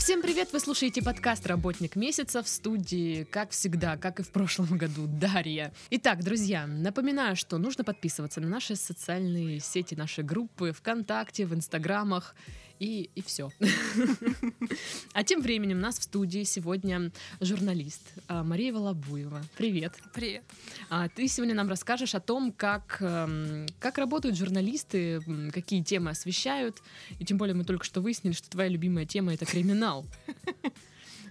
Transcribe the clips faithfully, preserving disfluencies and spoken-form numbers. Всем привет! Вы слушаете подкаст «Работник месяца», в студии, как всегда, как и в прошлом году, Дарья. Итак, друзья, напоминаю, что нужно подписываться на наши социальные сети, наши группы ВКонтакте, в Инстаграмах и, и все. А тем временем у нас в студии сегодня журналист Мария Волобуева. Привет! Привет! Ты сегодня нам расскажешь о том, как, как работают журналисты, какие темы освещают. И тем более мы только что выяснили, что твоя любимая тема — это криминал.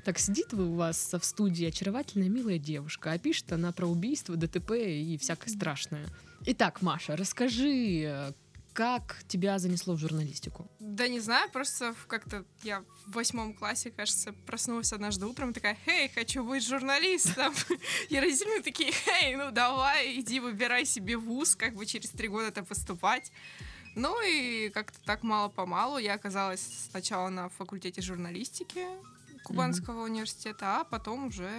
Так сидит у вас в студии очаровательная милая девушка, а пишет она про убийство, ДТП и всякое страшное. Итак, Маша, расскажи, как тебя занесло в журналистику? Да не знаю, просто как-то я в восьмом классе, кажется, проснулась однажды утром и такая: «Хей, хочу быть журналистом!» И родители такие: «Хей, ну давай, иди выбирай себе вуз, как бы через три года-то поступать». Ну и как-то так мало-помалу я оказалась сначала на факультете журналистики Кубанского mm-hmm. университета, а потом уже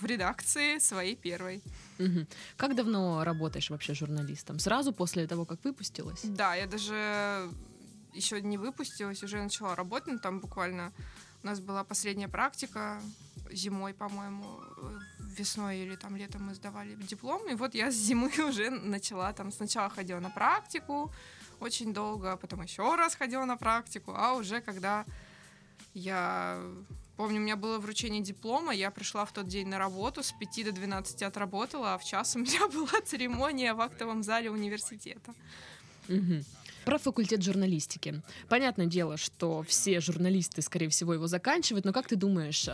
в редакции своей первой. Mm-hmm. Как давно работаешь вообще журналистом? Сразу после того, как выпустилась? Да, я даже еще не выпустилась, уже начала работать, но там буквально у нас была последняя практика зимой, по-моему, весной или там летом мы сдавали диплом, и вот я с зимы уже начала, там сначала ходила на практику очень долго, потом еще раз ходила на практику, а уже когда я... Помню, у меня было вручение диплома, я пришла в тот день на работу, с пяти до двенадцати отработала, а в час у меня была церемония в актовом зале университета. Угу. Про факультет журналистики. Понятное дело, что все журналисты, скорее всего, его заканчивают, но как ты думаешь...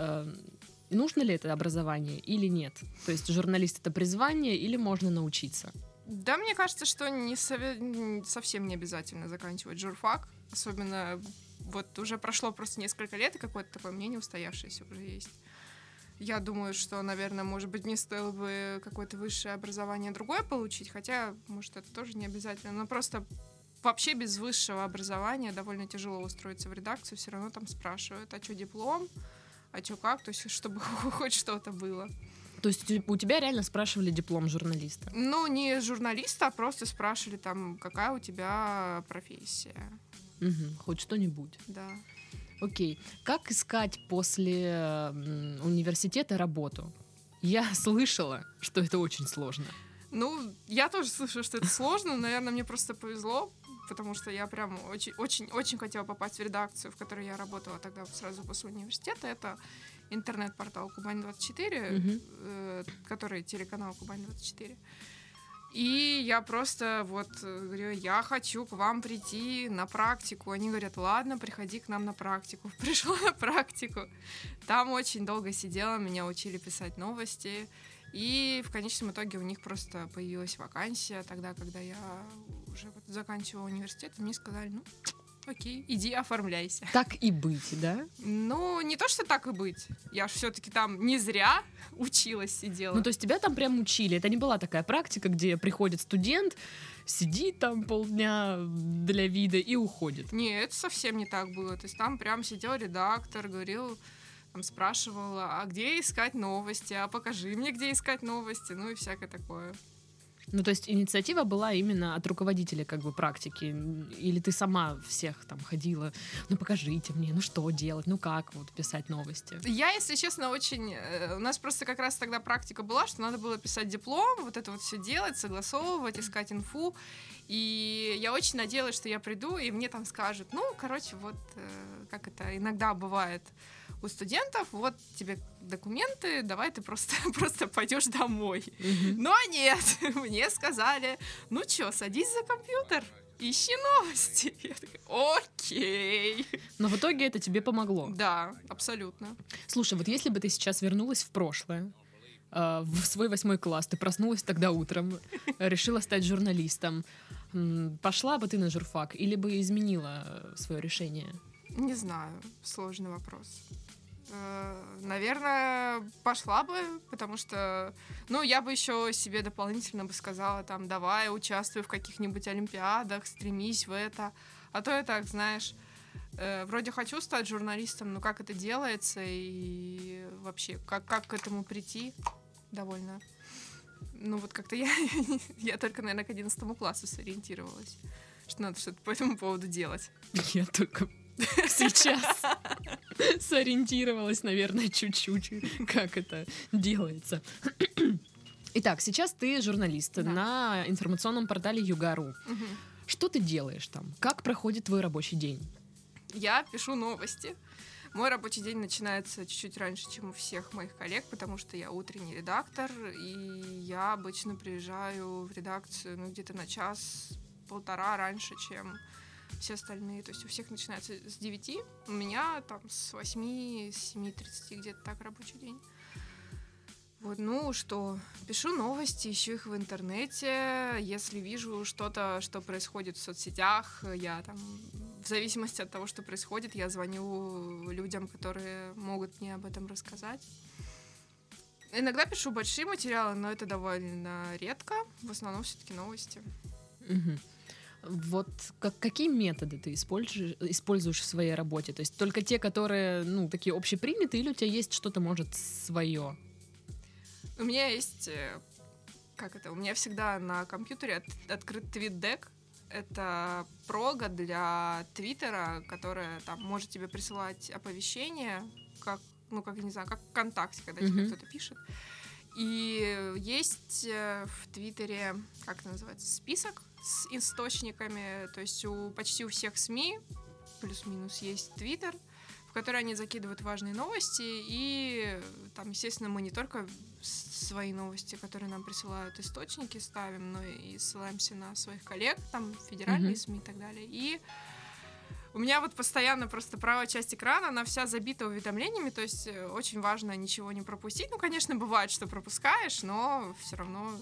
Нужно ли это образование или нет? То есть журналист — это призвание или можно научиться? Да, мне кажется, что не сове... совсем не обязательно заканчивать журфак. Особенно вот уже прошло просто несколько лет, и какое-то такое мнение устоявшееся уже есть. Я думаю, что, наверное, может быть, мне стоило бы какое-то высшее образование другое получить, хотя, может, это тоже не обязательно. Но просто вообще без высшего образования довольно тяжело устроиться в редакцию. Все равно там спрашивают: а что диплом? А чё как? То есть, чтобы хоть что-то было. То есть у тебя реально спрашивали диплом журналиста? Ну, не журналиста, а просто спрашивали там, какая у тебя профессия. Угу, хоть что-нибудь. Да. Окей. Как искать после университета работу? Я слышала, что это очень сложно. Ну, я тоже слышала, что это сложно. Наверное, мне просто повезло, потому что я прям очень-очень хотела попасть в редакцию, в которой я работала тогда сразу после университета. Это интернет-портал Кубань двадцать четыре, угу. э, который телеканал Кубань двадцать четыре. И я просто вот говорю: я хочу к вам прийти на практику. Они говорят: ладно, приходи к нам на практику. Пришла на практику. Там очень долго сидела, меня учили писать новости. И в конечном итоге у них просто появилась вакансия. Тогда, когда я уже вот заканчивала университет, мне сказали: ну, окей, иди оформляйся. Так и быть, да? Ну, не то, что так и быть. Я же все-таки там не зря училась, сидела. Ну, то есть тебя там прям учили. Это не была такая практика, где приходит студент, сидит там полдня для вида и уходит. Нет, это совсем не так было. То есть там прям сидел редактор, говорил... спрашивала, а где искать новости, а покажи мне, где искать новости, ну и всякое такое. Ну, то есть инициатива была именно от руководителя как бы практики, или ты сама всех там ходила, ну покажите мне, ну что делать, ну как вот писать новости? Я, если честно, очень... У нас просто как раз тогда практика была, что надо было писать диплом, вот это вот все делать, согласовывать, искать инфу, и я очень надеялась, что я приду, и мне там скажут, ну, короче, вот как это иногда бывает у студентов: вот тебе документы, давай ты просто, просто пойдешь домой. Mm-hmm. Но нет, мне сказали: ну чё, садись за компьютер, ищи новости. Я такая: окей. Но в итоге это тебе помогло. Да, абсолютно. Слушай, вот если бы ты сейчас вернулась в прошлое, э, в свой восьмой класс, ты проснулась тогда утром, решила стать журналистом, пошла бы ты на журфак или бы изменила свое решение? Не знаю, сложный вопрос. Наверное, пошла бы, потому что, ну, я бы еще себе дополнительно бы сказала там: давай, участвуй в каких-нибудь олимпиадах, стремись в это. А то я так, знаешь, э, вроде хочу стать журналистом, но как это делается и вообще, как, как к этому прийти, довольно... Ну вот как-то я, я только, наверное, к одиннадцатому классу сориентировалась, что надо что-то по этому поводу делать. Я только сейчас сориентировалась, наверное, чуть-чуть, как это делается. Итак, сейчас ты журналист, да, на информационном портале Югару. Угу. Что ты делаешь там? Как проходит твой рабочий день? Я пишу новости. Мой рабочий день начинается чуть-чуть раньше, чем у всех моих коллег, потому что я утренний редактор, и я обычно приезжаю в редакцию ну, где-то на час-полтора раньше, чем все остальные. То есть у всех начинается с девяти, у меня там с восьми, с семи тридцати где-то так рабочий день. Вот, ну что, пишу новости, ищу их в интернете. Если вижу что-то, что происходит в соцсетях, я там, в зависимости от того, что происходит, я звоню людям, которые могут мне об этом рассказать. Иногда пишу большие материалы, но это довольно редко. В основном все-таки новости. Угу. Вот как, какие методы ты используешь, используешь в своей работе? То есть только те, которые, ну, такие общепринятые, или у тебя есть что-то, может, свое? У меня есть, как это, у меня всегда на компьютере от, открыт Твитдек. Это прога для Твиттера, которая там может тебе присылать оповещения, как, ну, как, не знаю, как ВКонтакте, когда mm-hmm. тебе кто-то пишет. И есть в Твиттере, как это называется, список с источниками, то есть у, почти у всех СМИ, плюс-минус, есть Твиттер, в которые они закидывают важные новости, и там, естественно, мы не только свои новости, которые нам присылают источники, ставим, но и ссылаемся на своих коллег, там, федеральные mm-hmm. СМИ и так далее. И у меня вот постоянно просто правая часть экрана, она вся забита уведомлениями, то есть очень важно ничего не пропустить. Ну, конечно, бывает, что пропускаешь, но все равно...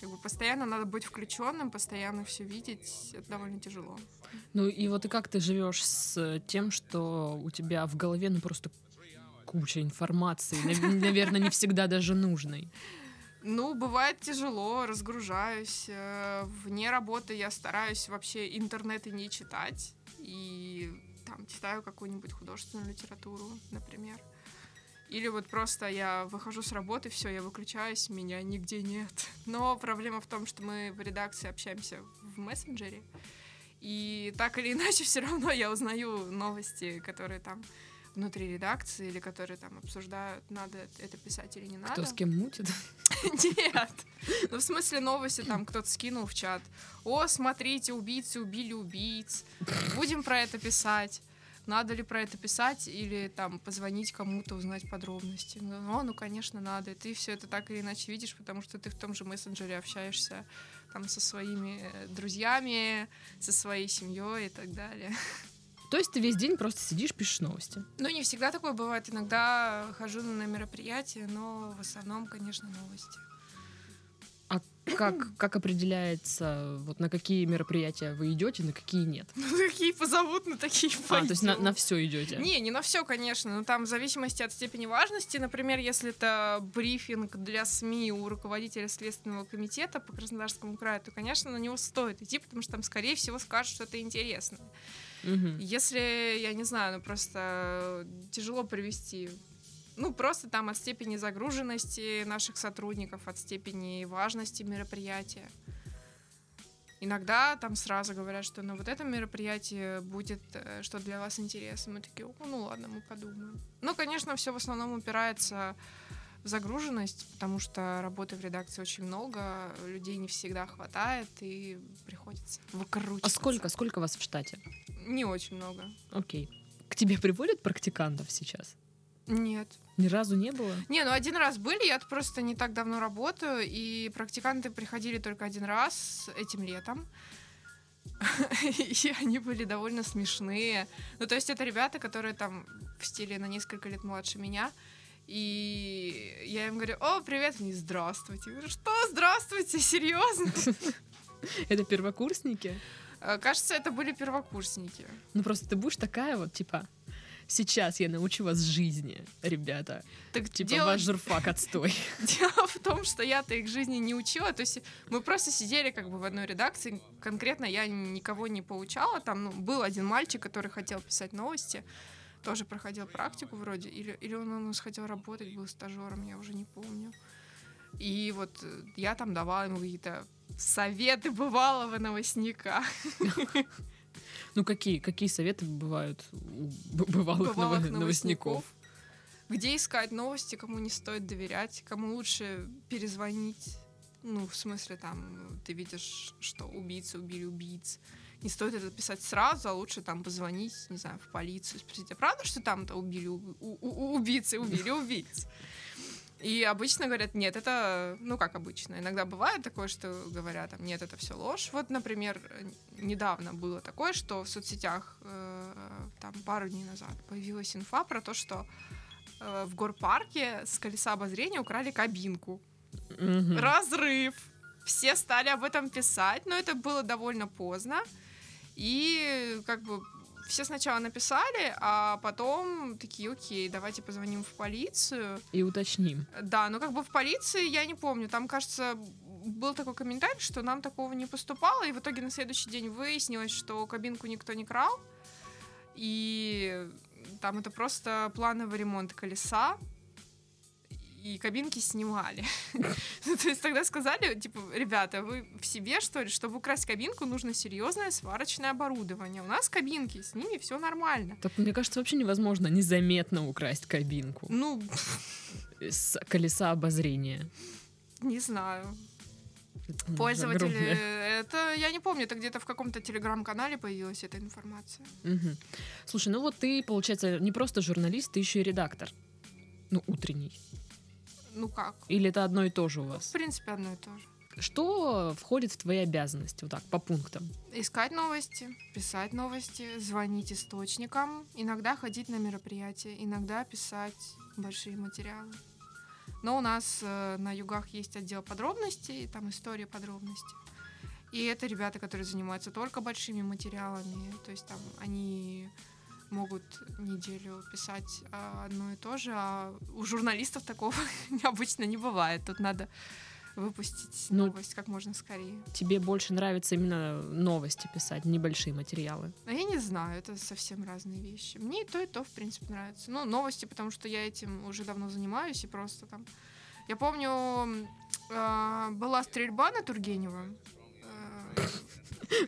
Как бы постоянно надо быть включенным, постоянно все видеть, это довольно тяжело. Ну и вот и как ты живешь с тем, что у тебя в голове ну просто куча информации, наверное, не всегда даже нужной? Ну, бывает тяжело, разгружаюсь. Вне работы я стараюсь вообще интернеты не читать. И там читаю какую-нибудь художественную литературу, например. Или вот просто я выхожу с работы, все, я выключаюсь, меня нигде нет. Но проблема в том, что мы в редакции общаемся в мессенджере, и так или иначе все равно я узнаю новости, которые там внутри редакции или которые там обсуждают, надо это писать или не надо. Кто с кем мутит? Нет. Ну, в смысле, новости там кто-то скинул в чат. О, смотрите, убийцы убили убийц. Будем про это писать. Надо ли про это писать или там позвонить кому-то, узнать подробности? Ну, ну, конечно, надо. И ты все это так или иначе видишь, потому что ты в том же мессенджере общаешься там со своими друзьями, со своей семьей и так далее. То есть ты весь день просто сидишь, пишешь новости? Ну, не всегда такое бывает. Иногда хожу на мероприятия, но в основном, конечно, новости. А как, как определяется, вот на какие мероприятия вы идете, на какие нет? Ну, какие позовут, на такие пойдем. А, то есть на, на все идете? Не, не на все, конечно. Но там в зависимости от степени важности. Например, если это брифинг для СМИ у руководителя Следственного комитета по Краснодарскому краю, то, конечно, на него стоит идти, потому что там, скорее всего, скажут что-то интересное. Угу. Если, я не знаю, ну просто тяжело привести... Ну, просто там от степени загруженности наших сотрудников, от степени важности мероприятия. Иногда там сразу говорят, что ну вот это мероприятие будет, что для вас интересно. Мы такие, ну ладно, мы подумаем. Ну, конечно, все в основном упирается в загруженность, потому что работы в редакции очень много, людей не всегда хватает, и приходится выкручиваться. А сколько, сколько вас в штате? Не очень много. Окей. К тебе приводят практикантов сейчас? Нет. Ни разу не было? Не, ну один раз были, я просто не так давно работаю, и практиканты приходили только один раз этим летом, и они были довольно смешные. Ну, то есть это ребята, которые там в стиле на несколько лет младше меня, и я им говорю, о, привет, они, здравствуйте. Я говорю, что, здравствуйте, серьезно? Это первокурсники? Кажется, это были первокурсники. Ну, просто ты будешь такая вот, типа... сейчас я научу вас жизни, ребята. Так типа дело... ваш журфак отстой. Дело в том, что я-то их жизни не учила. То есть мы просто сидели как бы в одной редакции. Конкретно я никого не получала. Там ну, был один мальчик, который хотел писать новости. Тоже проходил практику вроде. Или, или он у нас хотел работать, был стажером, я уже не помню. И вот я там давала ему какие-то советы бывалого новостника. Ну какие, какие советы бывают у бывалых, бывалых новостников? новостников? Где искать новости, кому не стоит доверять, кому лучше перезвонить. Ну, в смысле, там, ты видишь, что убийцы убили убийц. Не стоит это писать сразу, а лучше там позвонить, не знаю, в полицию, спросить, а правда, что там-то убили у, у, у, убийцы, убили убийц? И обычно говорят, нет, это... Ну, как обычно. Иногда бывает такое, что говорят, там, нет, это все ложь. Вот, например, недавно было такое, что в соцсетях э, там пару дней назад появилась инфа про то, что э, в горпарке с колеса обозрения украли кабинку. Mm-hmm. Разрыв! Все стали об этом писать, но это было довольно поздно. И как бы... Все сначала написали, а потом такие, окей, давайте позвоним в полицию. И уточним. Да, но как бы в полиции, я не помню, там, кажется, был такой комментарий, что нам такого не поступало, и в итоге на следующий день выяснилось, что кабинку никто не крал, и там это просто плановый ремонт колеса, и кабинки снимали. То есть тогда сказали, типа, ребята, вы в себе, что ли? Чтобы украсть кабинку, нужно серьезное сварочное оборудование. У нас кабинки, с ними все нормально. Так, мне кажется, вообще невозможно незаметно украсть кабинку. Ну... С колеса обозрения. Не знаю. Пользователи... Это, я не помню, это где-то в каком-то телеграм-канале появилась эта информация. Слушай, ну вот ты, получается, не просто журналист, ты еще и редактор. Ну, утренний. Ну как? Или это одно и то же у вас? В принципе, одно и то же. Что входит в твои обязанности, вот так, по пунктам? Искать новости, писать новости, звонить источникам, иногда ходить на мероприятия, иногда писать большие материалы. Но у нас э, на югах есть отдел подробностей, там история подробностей. И это ребята, которые занимаются только большими материалами, то есть там они... могут неделю писать одно и то же, а у журналистов такого обычно не бывает. Тут надо выпустить ну, новость как можно скорее. Тебе больше нравится именно новости писать, небольшие материалы? А я не знаю, это совсем разные вещи. Мне и то, и то, в принципе, нравится. Ну, новости, потому что я этим уже давно занимаюсь, и просто там... Я помню, была стрельба на Тургенева.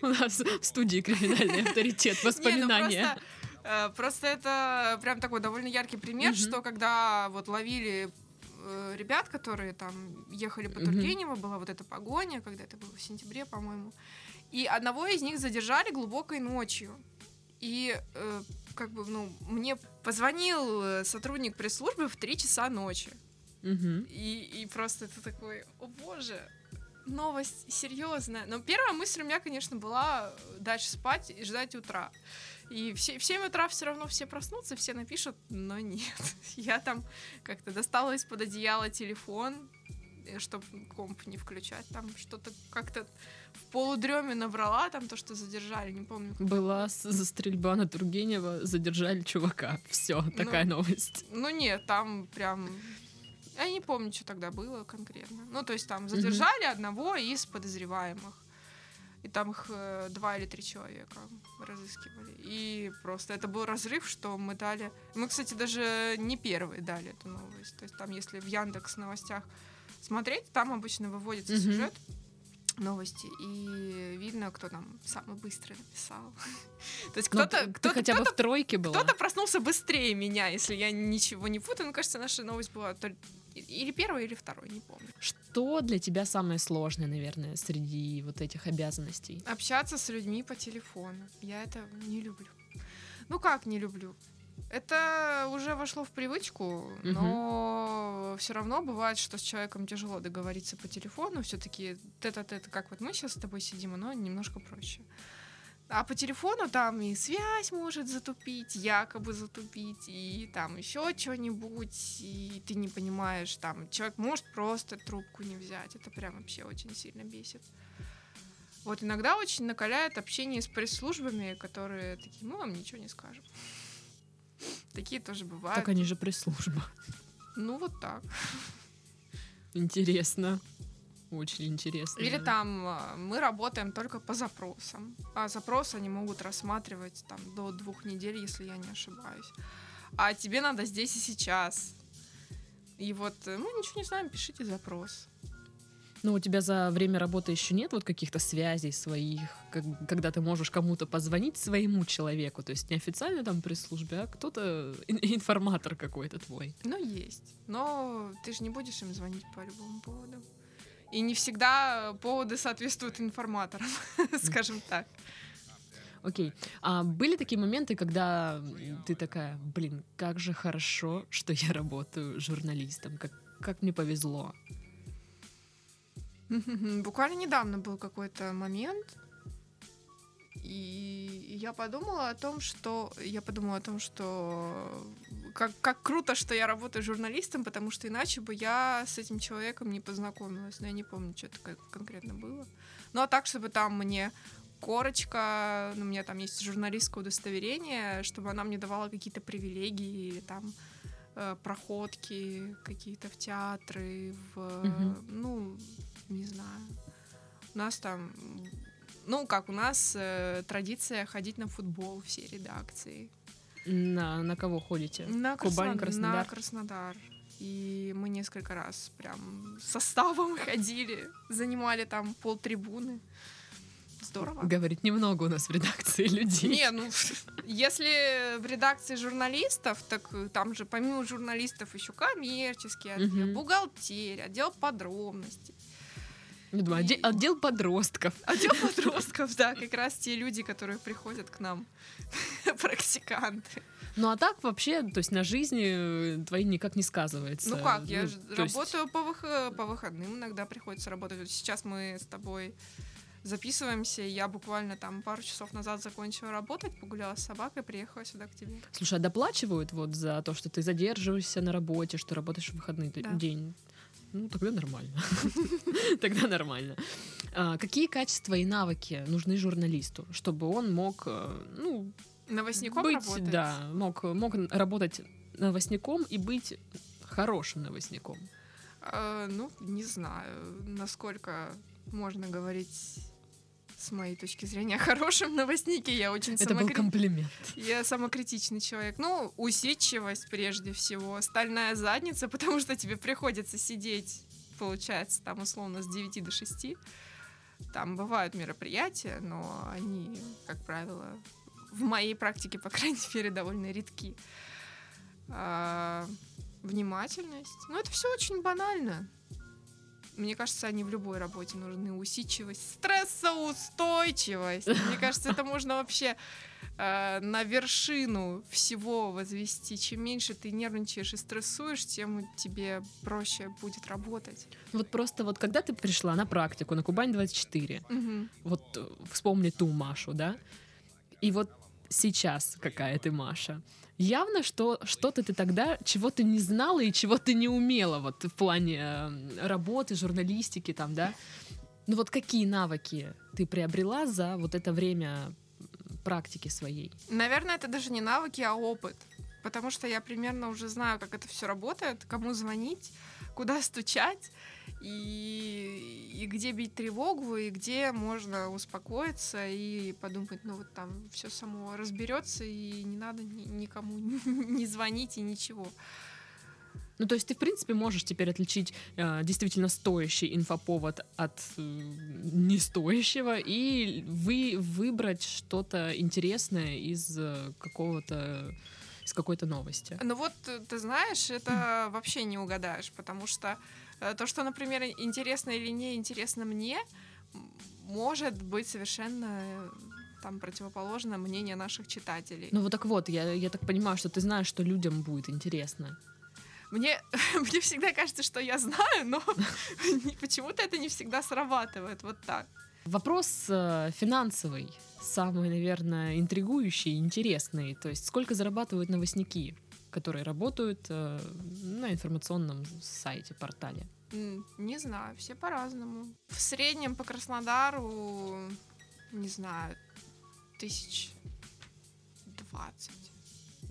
У нас в студии криминальный авторитет, воспоминания. Просто это прям такой довольно яркий пример, uh-huh. что когда вот ловили э, ребят, которые там ехали по Тургеневу, uh-huh. была вот эта погоня, когда это было в сентябре, по-моему, и одного из них задержали глубокой ночью. И э, как бы, ну, мне позвонил сотрудник пресс-службы в три часа ночи. Uh-huh. И, и просто это такой, о боже, новость серьезная. Но первая мысль у меня, конечно, была дальше спать и ждать утра. И в семь утра все равно все проснутся, все напишут, но нет. Я там как-то достала из-под одеяла телефон, чтобы комп не включать, там что-то как-то в полудреме набрала, там то, что задержали, не помню. Была стрельба на Тургенева, задержали чувака, все, такая ну, новость. Ну нет, там прям... Я не помню, что тогда было конкретно. Ну то есть там задержали mm-hmm. одного из подозреваемых. И там их э, два или три человека разыскивали. И просто это был разрыв, что мы дали... Мы, кстати, даже не первые дали эту новость. То есть там, если в Яндекс.Новостях смотреть, там обычно выводится mm-hmm. сюжет новости. И видно, кто там самый быстрый написал. То есть кто-то... Ты хотя бы в тройке была. Кто-то проснулся быстрее меня, если я ничего не путаю. Ну, кажется, наша новость была... Или первый, или второй, не помню. Что для тебя самое сложное, наверное, среди вот этих обязанностей? Общаться с людьми по телефону. Я это не люблю. Ну как не люблю? Это уже вошло в привычку, но uh-huh. все равно бывает, что с человеком тяжело договориться по телефону. Все-таки тет-а-тет, как вот мы сейчас с тобой сидим, оно немножко проще. А по телефону там и связь может затупить, якобы затупить, и там еще что-нибудь, и ты не понимаешь, там человек может просто трубку не взять. Это прям вообще очень сильно бесит. Вот иногда очень накаляет общение с пресс-службами, которые такие, мы вам ничего не скажем. Такие тоже бывают. Так они же пресс-служба. Ну, вот так. Интересно. Очень интересно. Или там мы работаем только по запросам. А запрос они могут рассматривать там, до двух недель, если я не ошибаюсь. А тебе надо здесь и сейчас. И вот мы ничего не знаем, пишите запрос. Ну, у тебя за время работы еще нет вот каких-то связей своих, как, когда ты можешь кому-то позвонить, своему человеку, то есть не официально там пресс-службе, а кто-то, информатор какой-то твой. Ну, есть, но ты же не будешь им звонить по любому поводу. И не всегда поводы соответствуют информаторам, скажем так. Окей. А были такие моменты, когда ты такая, блин, как же хорошо, что я работаю журналистом, как, как мне повезло. Буквально недавно был какой-то момент, и я подумала о том, что я подумала о том, что как, как круто, что я работаю журналистом, потому что иначе бы я с этим человеком не познакомилась. Но я не помню, что это конкретно было. Ну а так, чтобы там мне корочка, ну, у меня там есть журналистское удостоверение, чтобы она мне давала какие-то привилегии или там э, проходки какие-то в театры, в, mm-hmm. ну, не знаю. У нас там, ну, как у нас э, традиция ходить на футбол всей редакции. На, на кого ходите? На Кубань, Краснодар. На Краснодар. И мы несколько раз прям составом ходили, занимали там полтрибуны. Здорово. Говорит, немного у нас в редакции людей. Не, ну, если в редакции журналистов, так там же помимо журналистов еще коммерческий отдел, угу. бухгалтерия, отдел подробностей. Я думаю, и... отдел подростков. Отдел подростков, да, как раз те люди, которые приходят к нам, практиканты. Ну а так вообще, то есть на жизни твоей никак не сказывается? Ну как, я ну, работаю есть... по, выход... по выходным, иногда приходится работать. Вот сейчас мы с тобой... записываемся, я буквально там пару часов назад закончила работать, погуляла с собакой, приехала сюда к тебе. Слушай, а доплачивают вот за то, что ты задерживаешься на работе, что работаешь в выходный да. день? Ну, тогда нормально. Тогда нормально. Какие качества и навыки нужны журналисту, чтобы он мог, ну... Новостником работать? Да, мог работать новостником и быть хорошим новостником. Ну, не знаю, насколько можно говорить... С моей точки зрения, о хорошем новостнике. Я очень Это самокри... был комплимент. Я самокритичный человек. Ну, усидчивость прежде всего, стальная задница, потому что тебе приходится сидеть, получается, там условно с девяти до шести. Там бывают мероприятия, но они, как правило, в моей практике, по крайней мере, довольно редки. А, внимательность. Ну, это все очень банально. Мне кажется, они в любой работе нужны. Усидчивость, стрессоустойчивость. Мне кажется, это можно вообще э, на вершину всего возвести. Чем меньше ты нервничаешь и стрессуешь, тем тебе проще будет работать. Вот просто вот когда ты пришла на практику на Кубань двадцать четыре, угу. вот вспомни ту Машу, да? И вот сейчас какая ты Маша. Явно, что что-то ты тогда, чего ты не знала и чего ты не умела вот, в плане работы, журналистики там, да? Ну вот какие навыки ты приобрела за вот это время практики своей? Наверное, это даже не навыки, а опыт. Потому что я примерно уже знаю, как это все работает, кому звонить, куда стучать, и, и где бить тревогу, и где можно успокоиться и подумать, ну вот там все само разберется, и не надо ни, никому не звонить и ничего. Ну то есть ты в принципе можешь теперь отличить э, действительно стоящий инфоповод от э, нестоящего и вы, выбрать что-то интересное из э, какого-то... из какой-то новости. Ну вот, ты знаешь, это вообще не угадаешь, потому что то, что, например, интересно или неинтересно мне, может быть совершенно там противоположно мнению наших читателей. Ну вот так вот, я, я так понимаю, что ты знаешь, что людям будет интересно. Мне, мне всегда кажется, что я знаю, но почему-то это не всегда срабатывает вот так. Вопрос финансовый, самый, наверное, интригующий и интересный. То есть сколько зарабатывают новостники, которые работают на информационном сайте, портале? Не знаю, все по-разному. В среднем по Краснодару, не знаю, тысяч двадцать.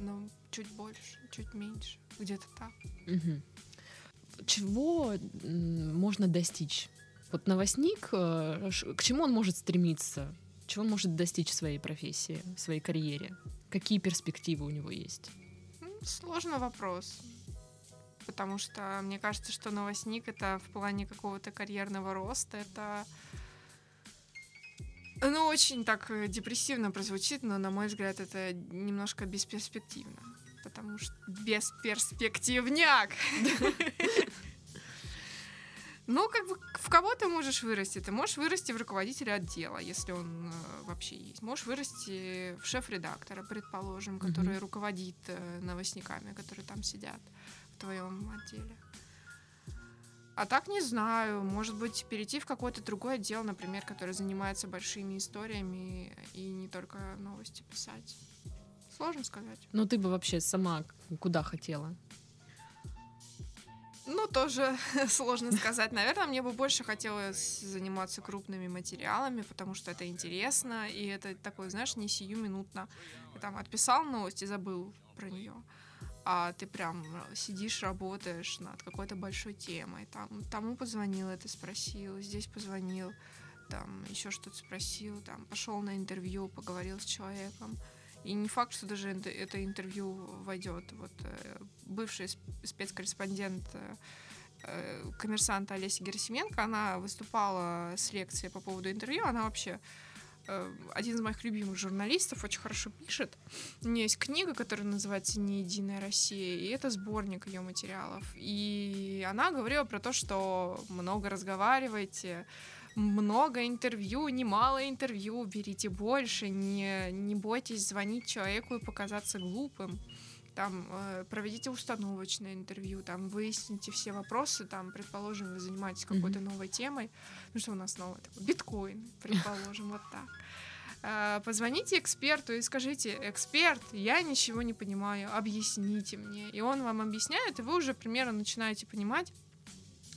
но чуть больше, чуть меньше, где-то так. Угу. Чего можно достичь? Вот новостник, к чему он может стремиться? Чего он может достичь в своей профессии, в своей карьере? Какие перспективы у него есть? Сложный вопрос. Потому что мне кажется, что новостник — это в плане какого-то карьерного роста. Это... Ну, очень так депрессивно прозвучит, но, на мой взгляд, это немножко бесперспективно. Потому что бесперспективняк! Ну, как бы, в кого ты можешь вырасти? Ты можешь вырасти в руководителя отдела, если он э, вообще есть. Можешь вырасти в шеф-редактора, предположим, который mm-hmm. руководит э, новостниками, которые там сидят в твоем отделе. А так не знаю. Может быть, перейти в какой-то другой отдел, например, который занимается большими историями и не только новости писать. Сложно сказать. Ну, ты бы вообще сама куда хотела? Ну, тоже сложно сказать. Наверное, мне бы больше хотелось заниматься крупными материалами, потому что это интересно, и это такое, знаешь, не сиюминутно. Ты там отписал новость и забыл про нее, а ты прям сидишь, работаешь над какой-то большой темой. Там тому позвонил, это спросил, здесь позвонил, там еще что-то спросил, там пошел на интервью, поговорил с человеком. И не факт, что даже это интервью войдет. Вот бывший спецкорреспондент «Коммерсанта» Олеся Герасименко, она выступала с лекцией по поводу интервью. Она вообще один из моих любимых журналистов, очень хорошо пишет. У нее есть книга, которая называется «Не единая Россия», и это сборник ее материалов. И она говорила про то, что много разговариваете, много интервью, немало интервью, берите больше, не, не бойтесь звонить человеку и показаться глупым. Там, э, проведите установочное интервью, там, выясните все вопросы, там, предположим, вы занимаетесь какой-то mm-hmm. новой темой. Ну что у нас новое? Биткоин, предположим, вот так. Э, позвоните эксперту и скажите: эксперт, я ничего не понимаю, объясните мне. И он вам объясняет, и вы уже примерно начинаете понимать,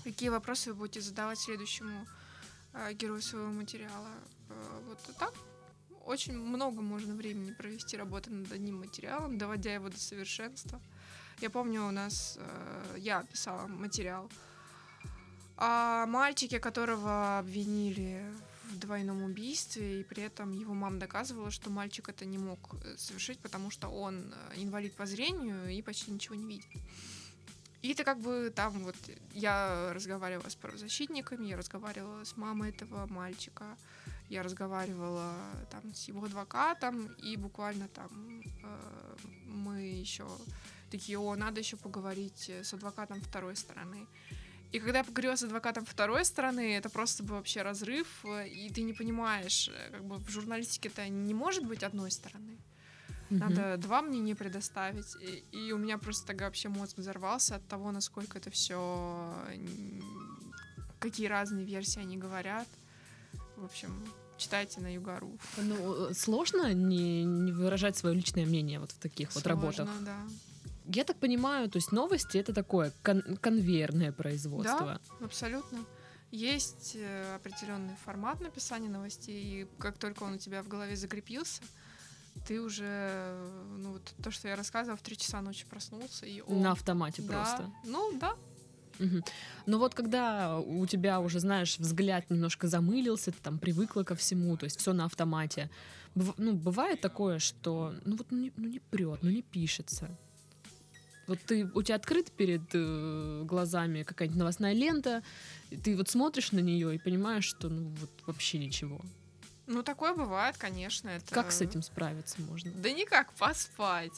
какие вопросы вы будете задавать следующему герой своего материала. Вот так очень много можно времени провести, работы над одним материалом, доводя его до совершенства. Я помню, у нас я писала материал о мальчике, которого обвинили в двойном убийстве, и при этом его мама доказывала, что мальчик это не мог совершить, потому что он инвалид по зрению и почти ничего не видит. И это как бы там вот я разговаривала с правозащитниками, я разговаривала с мамой этого мальчика, я разговаривала там с его адвокатом, и буквально там э, мы еще такие: о, надо еще поговорить с адвокатом второй стороны. И когда я поговорила с адвокатом второй стороны, это просто был вообще разрыв, и ты не понимаешь, как бы в журналистике-то не может быть одной стороны. Надо два мнения предоставить. И, и у меня просто тогда вообще мозг взорвался от того, насколько это все, какие разные версии они говорят. В общем, читайте на Югару. Ну, сложно не, не выражать свое личное мнение вот в таких сложно, вот работах. Да. Я так понимаю, то есть новости — это такое кон- конвейерное производство. Да, абсолютно. Есть определенный формат написания новостей, и как только он у тебя в голове закрепился, ты уже, ну вот то, что я рассказывала, в три часа ночи проснулся. И он... На автомате да. просто. Ну, да. Угу. Но вот когда у тебя уже, знаешь, взгляд немножко замылился, ты там привыкла ко всему, то есть все на автомате. Б- ну, бывает такое, что ну вот ну не, ну, не прет, ну не пишется. Вот ты, у тебя открыт перед э, глазами какая-нибудь новостная лента, ты вот смотришь на нее и понимаешь, что ну вот вообще ничего. Ну, такое бывает, конечно. Это... Как с этим справиться можно? Да никак, поспать.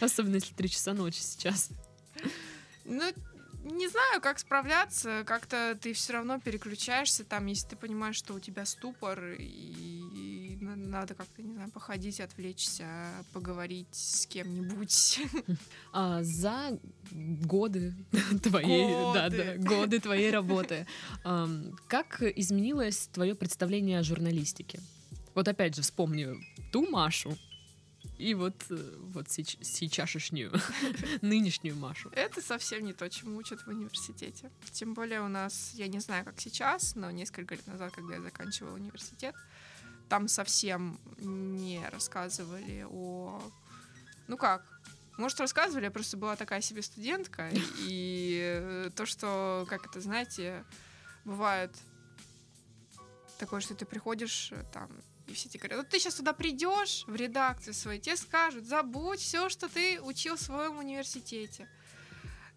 Особенно если три часа ночи сейчас. Ну, не знаю, как справляться. Как-то ты все равно переключаешься. Там, если ты понимаешь, что у тебя ступор, и надо как-то, не знаю, походить, отвлечься, поговорить с кем-нибудь. А за годы твоей, годы. Да, да, годы твоей работы как изменилось твое представление о журналистике? Вот опять же вспомню ту Машу и вот, вот сеч- сейчасшнюю, нынешнюю Машу. Это совсем не то, чему учат в университете. Тем более у нас, я не знаю, как сейчас, но несколько лет назад, когда я заканчивала университет, там совсем не рассказывали о Ну как? Может, рассказывали, я просто была такая себе студентка, и то, что, как это, знаете, бывает такое, что ты приходишь там, и все тебе говорят, вот ты сейчас туда придешь, в редакцию свою, тебе скажут, забудь все, что ты учил в своем университете.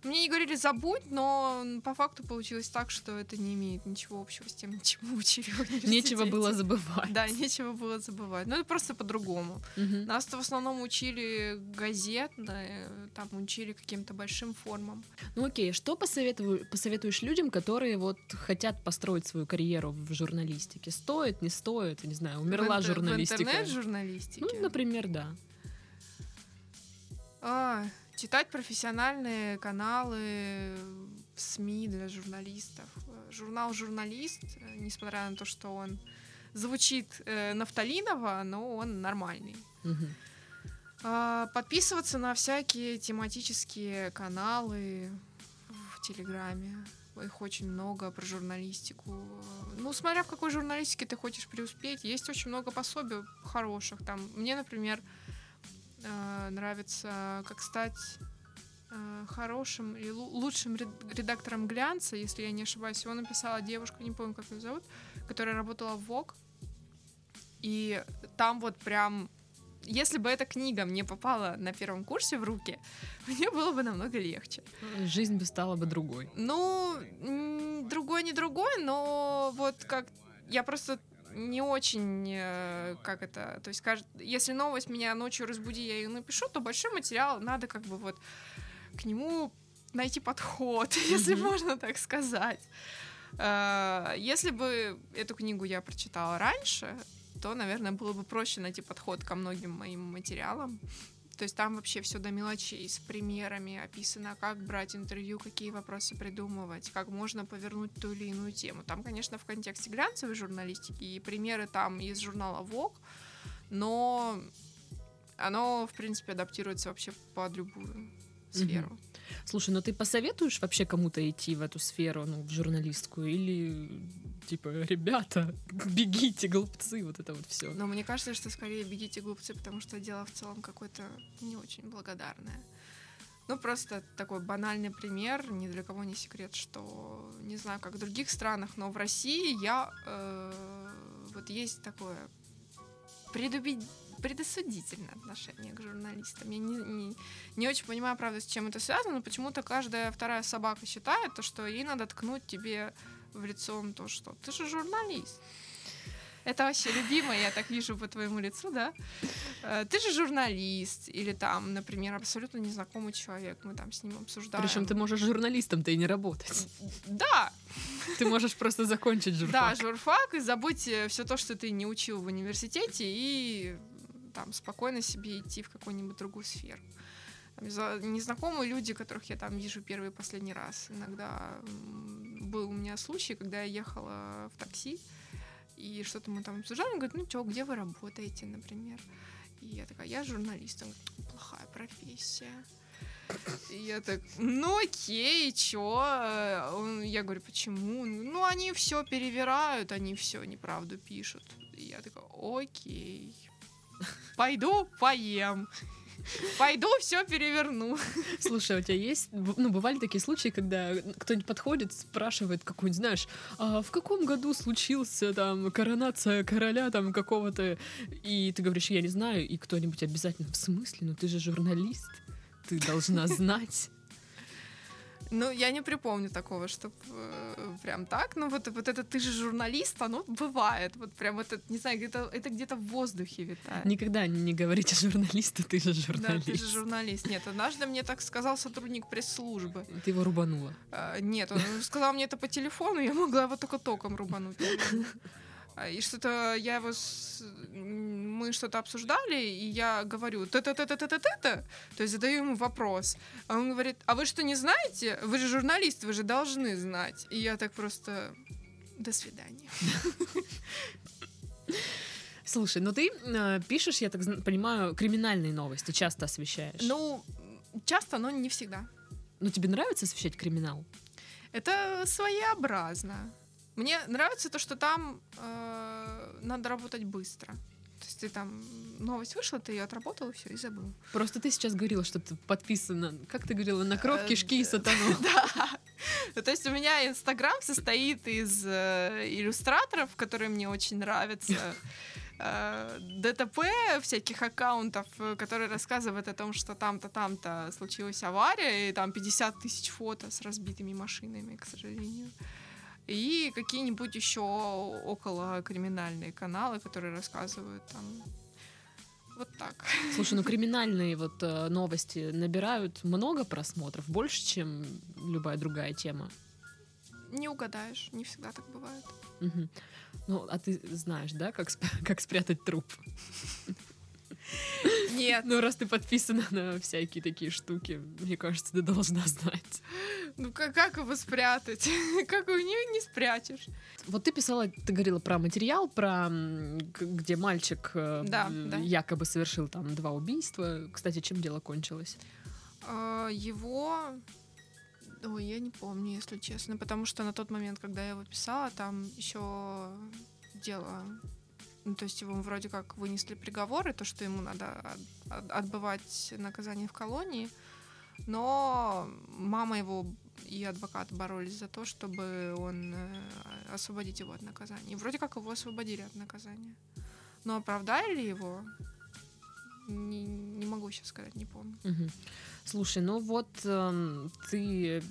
Мне не говорили забудь, но по факту получилось так, что это не имеет ничего общего с тем, чему учили в университете. Нечего было забывать. Да, нечего было забывать. Ну, это просто по-другому. Угу. Нас-то в основном учили газетно, там учили каким-то большим формам. Ну окей, что посоветую, посоветуешь людям, которые вот хотят построить свою карьеру в журналистике? Стоит, не стоит, не знаю, умерла в интер- журналистика. В интернет-журналистике? Ну, например, да. А... Читать профессиональные каналы, СМИ для журналистов. Журнал «Журналист», несмотря на то, что он звучит э, нафталиново, но он нормальный. Угу. А, подписываться на всякие тематические каналы в Телеграме. Их очень много про журналистику. Ну, смотря в какой журналистике ты хочешь преуспеть. Есть очень много пособий хороших. Там, мне, например... нравится, как стать э, хорошим или лучшим редактором «Глянца», если я не ошибаюсь. Его написала девушка, не помню, как ее зовут, которая работала в Vogue. И там вот прям... Если бы эта книга мне попала на первом курсе в руки, мне было бы намного легче. Жизнь бы стала бы другой. Ну, другой не другой, но вот как... Я просто... не очень, как это, то есть, если новость меня ночью разбуди, я ее напишу, то большой материал надо как бы вот к нему найти подход, mm-hmm. если можно так сказать. Если бы эту книгу я прочитала раньше, то, наверное, было бы проще найти подход ко многим моим материалам. То есть там вообще все до мелочей, с примерами описано, как брать интервью, какие вопросы придумывать, как можно повернуть ту или иную тему. Там, конечно, в контексте глянцевой журналистики и примеры там из журнала Vogue, но оно, в принципе, адаптируется вообще под любую сферу. Mm-hmm. Слушай, ну ты посоветуешь вообще кому-то идти в эту сферу, ну, в журналистскую, или типа, ребята, бегите, глупцы, вот это вот все? Но мне кажется, что скорее бегите, глупцы, потому что дело в целом какое-то не очень благодарное. Ну, просто такой банальный пример, ни для кого не секрет, что, не знаю, как в других странах, но в России я, э, вот есть такое предубед... предосудительное отношение к журналистам. Я не, не, не очень понимаю, правда, с чем это связано, но почему-то каждая вторая собака считает, что ей надо ткнуть тебе в лицо то, что ты же журналист. Это вообще любимое, я так вижу по твоему лицу, да? Ты же журналист. Или там, например, абсолютно незнакомый человек. Мы там с ним обсуждаем. Причем ты можешь журналистом-то и не работать. Да! Ты можешь просто закончить журфак. Да, журфак, и забудь все то, что ты не учил в университете, и там спокойно себе идти в какую-нибудь другую сферу. Незнакомые люди, которых я там вижу первый и последний раз. Иногда был у меня случай, когда я ехала в такси, и что-то мы там обсуждали, он говорит, ну чё, где вы работаете, например? И я такая, я журналист. Он говорит, плохая профессия. И я так, ну окей, чё? Он, я говорю, почему? Ну они все перевирают, они все неправду пишут. И я такая, окей, пойду поем. Пойду, все переверну. Слушай, у тебя есть... Ну, бывали такие случаи, когда кто-нибудь подходит, спрашивает какую-нибудь, знаешь, а в каком году случился там коронация короля там какого-то? И ты говоришь, я не знаю, и кто-нибудь обязательно, в смысле? Ну, ты же журналист, ты должна знать. Ну, я не припомню такого, чтобы э, прям так, но вот, вот это «ты же журналист», оно бывает, вот прям это, не знаю, это, это где-то в воздухе витает. Никогда не говорите журналисту «ты же журналист». Да, «ты же журналист». Нет, однажды мне так сказал сотрудник пресс-службы. Ты его рубанула? Э, нет, он сказал мне это по телефону, я могла его только током рубануть. И что-то я его... С... Мы что-то обсуждали, и я говорю «та-та-та-та-та-та-та-та», то есть задаю ему вопрос. А он говорит, а вы что, не знаете? Вы же журналист, вы же должны знать. И я так просто... До свидания. Слушай, ну ты пишешь, я так понимаю, криминальные новости часто освещаешь. Ну, часто, но не всегда. Ну тебе нравится освещать криминал? Это своеобразно. Мне нравится то, что там э, надо работать быстро. То есть есть ты там новость вышла, ты ее отработал, и все, и забыл. Просто ты сейчас говорила, что ты подписана, как ты говорила, на кровь, кишки и сатану. Да. То есть у меня Инстаграм состоит из иллюстраторов, которые мне очень нравятся, ДТП всяких аккаунтов, которые рассказывают о том, что там-то, там-то случилась авария, и там пятьдесят тысяч фото с разбитыми машинами, к сожалению. И какие-нибудь еще околокриминальные каналы, которые рассказывают там вот так. Слушай, ну криминальные вот новости набирают много просмотров, больше, чем любая другая тема. Не угадаешь, не всегда так бывает. Угу. Ну, а ты знаешь, да, как, спря- как спрятать труп? Нет. Ну, раз ты подписана на всякие такие штуки, мне кажется, ты должна знать. Ну, как, как его спрятать? Как его не, не спрячешь? Вот ты писала, ты говорила про материал, про где мальчик да, э, да. якобы совершил там два убийства. Кстати, чем дело кончилось? А, его... Ой, я не помню, если честно. Потому что на тот момент, когда я его писала, там еще дело... Ну, то есть его вроде как вынесли приговор, и то, что ему надо отбывать наказание в колонии. Но мама его и адвокат боролись за то, чтобы он освободить его от наказания. И вроде как его освободили от наказания. Но оправдали ли его? Не, не могу сейчас сказать, не помню. Угу. Слушай, ну вот э, ты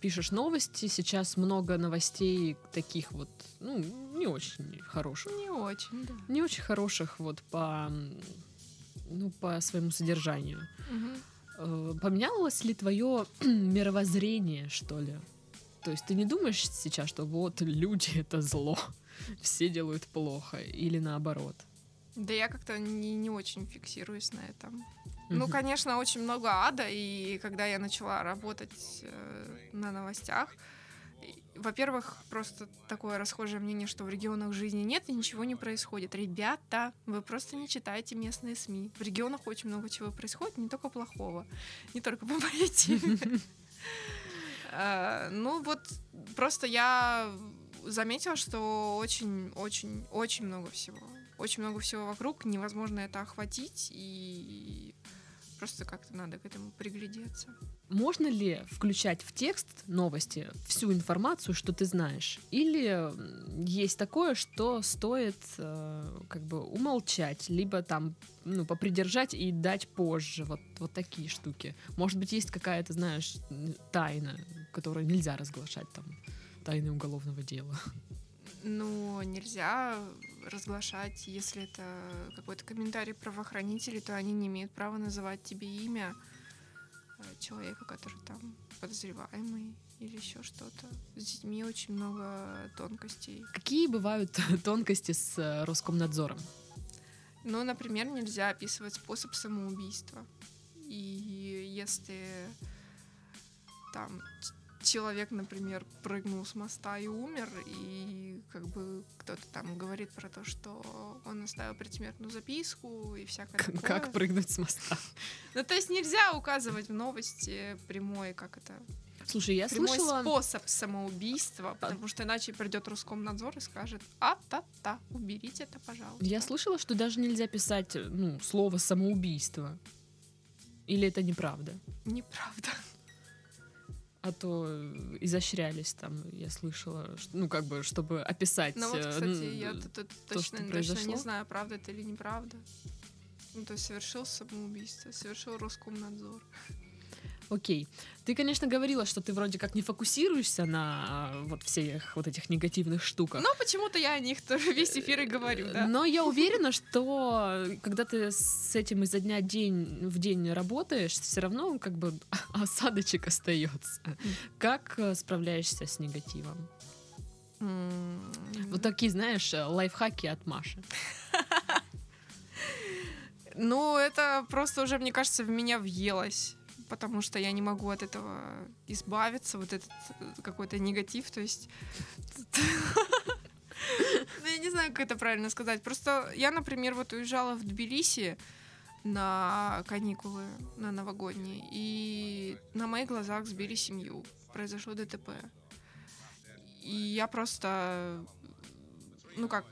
пишешь новости, сейчас много новостей таких вот, ну, не очень хороших. Не очень, да. Не очень хороших вот по, ну, по своему содержанию. Угу. Э, поменялось ли твое мировоззрение, что ли? То есть ты не думаешь сейчас, что вот люди — это зло, все делают плохо, или наоборот? Да я как-то не, не очень фиксируюсь на этом. Mm-hmm. Ну, конечно, очень много ада, и когда я начала работать э, на новостях, и, во-первых, просто такое расхожее мнение, что в регионах жизни нет и ничего не происходит. Ребята, вы просто не читаете местные СМИ. В регионах очень много чего происходит, не только плохого, не только по моей теме. Ну, вот просто я заметила, что очень-очень-очень много всего. Очень много всего вокруг, невозможно это охватить, и просто как-то надо к этому приглядеться. Можно ли включать в текст новости всю информацию, что ты знаешь? Или есть такое, что стоит э, как бы умолчать, либо там, ну, попридержать и дать позже? Вот, вот такие штуки. Может быть, есть какая-то, знаешь, тайна, которую нельзя разглашать, там, тайны уголовного дела? Ну, нельзя разглашать, если это какой-то комментарий правоохранителей, то они не имеют права называть тебе имя человека, который там подозреваемый или еще что-то. С детьми очень много тонкостей. Какие бывают тонкости с Роскомнадзором? Ну, например, нельзя описывать способ самоубийства. И если там... человек, например, прыгнул с моста и умер, и как бы кто-то там говорит про то, что он оставил предсмертную записку и всякое как, такое. Как прыгнуть с моста? Ну, то есть нельзя указывать в новости прямой, как это... Слушай, я прямой слышала... способ самоубийства, потому что иначе придет Роскомнадзор и скажет: а-та-та, уберите это, пожалуйста. Я слышала, что даже нельзя писать, ну, слово «самоубийство». Или это неправда? Неправда. А то изощрялись там, я слышала, что, ну, как бы, чтобы описать. Ну вот, кстати, э, я тут точно, точно не знаю, правда это или неправда. Ну, то есть совершил самоубийство, совершил Роскомнадзор. Окей. Ты, конечно, говорила, что ты вроде как не фокусируешься на вот всех вот этих негативных штуках. Но почему-то я о них тоже весь эфир и говорю, да? Но я уверена, что когда ты с этим изо дня день в день работаешь, все равно как бы осадочек остается. Как справляешься с негативом? Вот такие, знаешь, лайфхаки от Маши. Ну, это просто уже, мне кажется, в меня въелось. Потому что я не могу от этого избавиться, вот этот какой-то негатив, то есть... Ну, я не знаю, как это правильно сказать. Просто я, например, вот уезжала в Тбилиси на каникулы, на новогодние, и на моих глазах сбили семью. Произошло ДТП. И я просто... Ну как...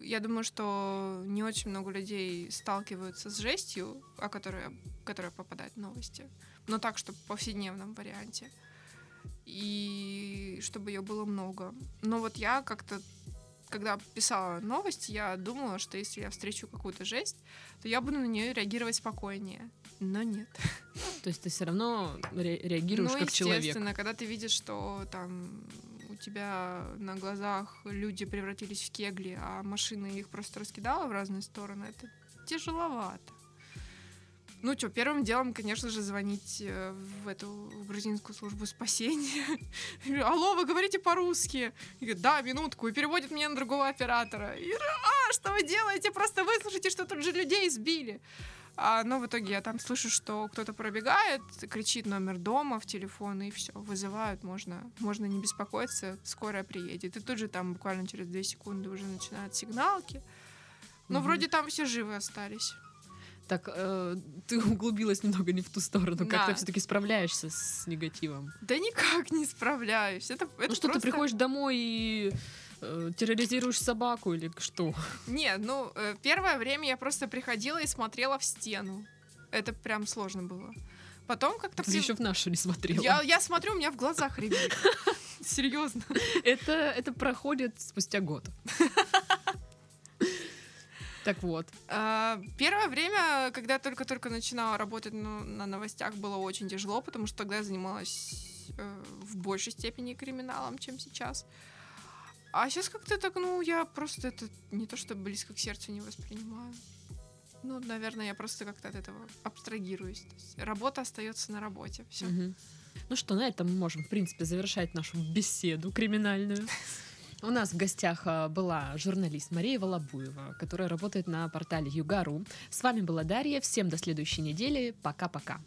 я думаю, что не очень много людей сталкиваются с жестью, о которой, которая попадает в новости. Но так, чтобы в повседневном варианте. И чтобы ее было много. Но вот я как-то, когда писала новость, я думала, что если я встречу какую-то жесть, то я буду на нее реагировать спокойнее. Но нет. То есть ты все равно ре- реагируешь ну, как человек. Ну, естественно, когда ты видишь, что там у тебя на глазах люди превратились в кегли, а машина их просто раскидала в разные стороны, это тяжеловато. Ну что, первым делом, конечно же, звонить в эту в грузинскую службу спасения. Алло, вы говорите по-русски? И говорит, да, минутку. И переводит меня на другого оператора. И, а, что вы делаете? Просто выслушайте, что тут же людей сбили. А, но в итоге я там слышу, что кто-то пробегает, кричит номер дома в телефон, и все, вызывают, можно, можно не беспокоиться, скорая приедет. И тут же там буквально через две секунды уже начинают сигналки. Но mm-hmm. вроде там все живы остались. Так, э, ты углубилась немного не в ту сторону. Как да. ты все-таки справляешься с негативом? Да никак не справляюсь. Это, это ну что, просто... ты приходишь домой и э, терроризируешь собаку или что? Нет, ну, первое время я просто приходила и смотрела в стену. Это прям сложно было. Потом как-то... Ты при... еще в нашу не смотрела. Я, я смотрю, у меня в глазах ребят. Серьезно. Это проходит спустя год. Так вот. Первое время, когда я только-только начинала работать ну, на новостях, было очень тяжело, потому что тогда я занималась э, в большей степени криминалом, чем сейчас. А сейчас как-то так, ну, я просто это не то, что близко к сердцу не воспринимаю. Ну, наверное, я просто как-то от этого абстрагируюсь. То есть работа остается на работе. Все. Угу. Ну что, на этом мы можем, в принципе, завершать нашу беседу криминальную. У нас в гостях была журналист Мария Волобуева, которая работает на портале Югару. С вами была Дарья. Всем до следующей недели. Пока-пока.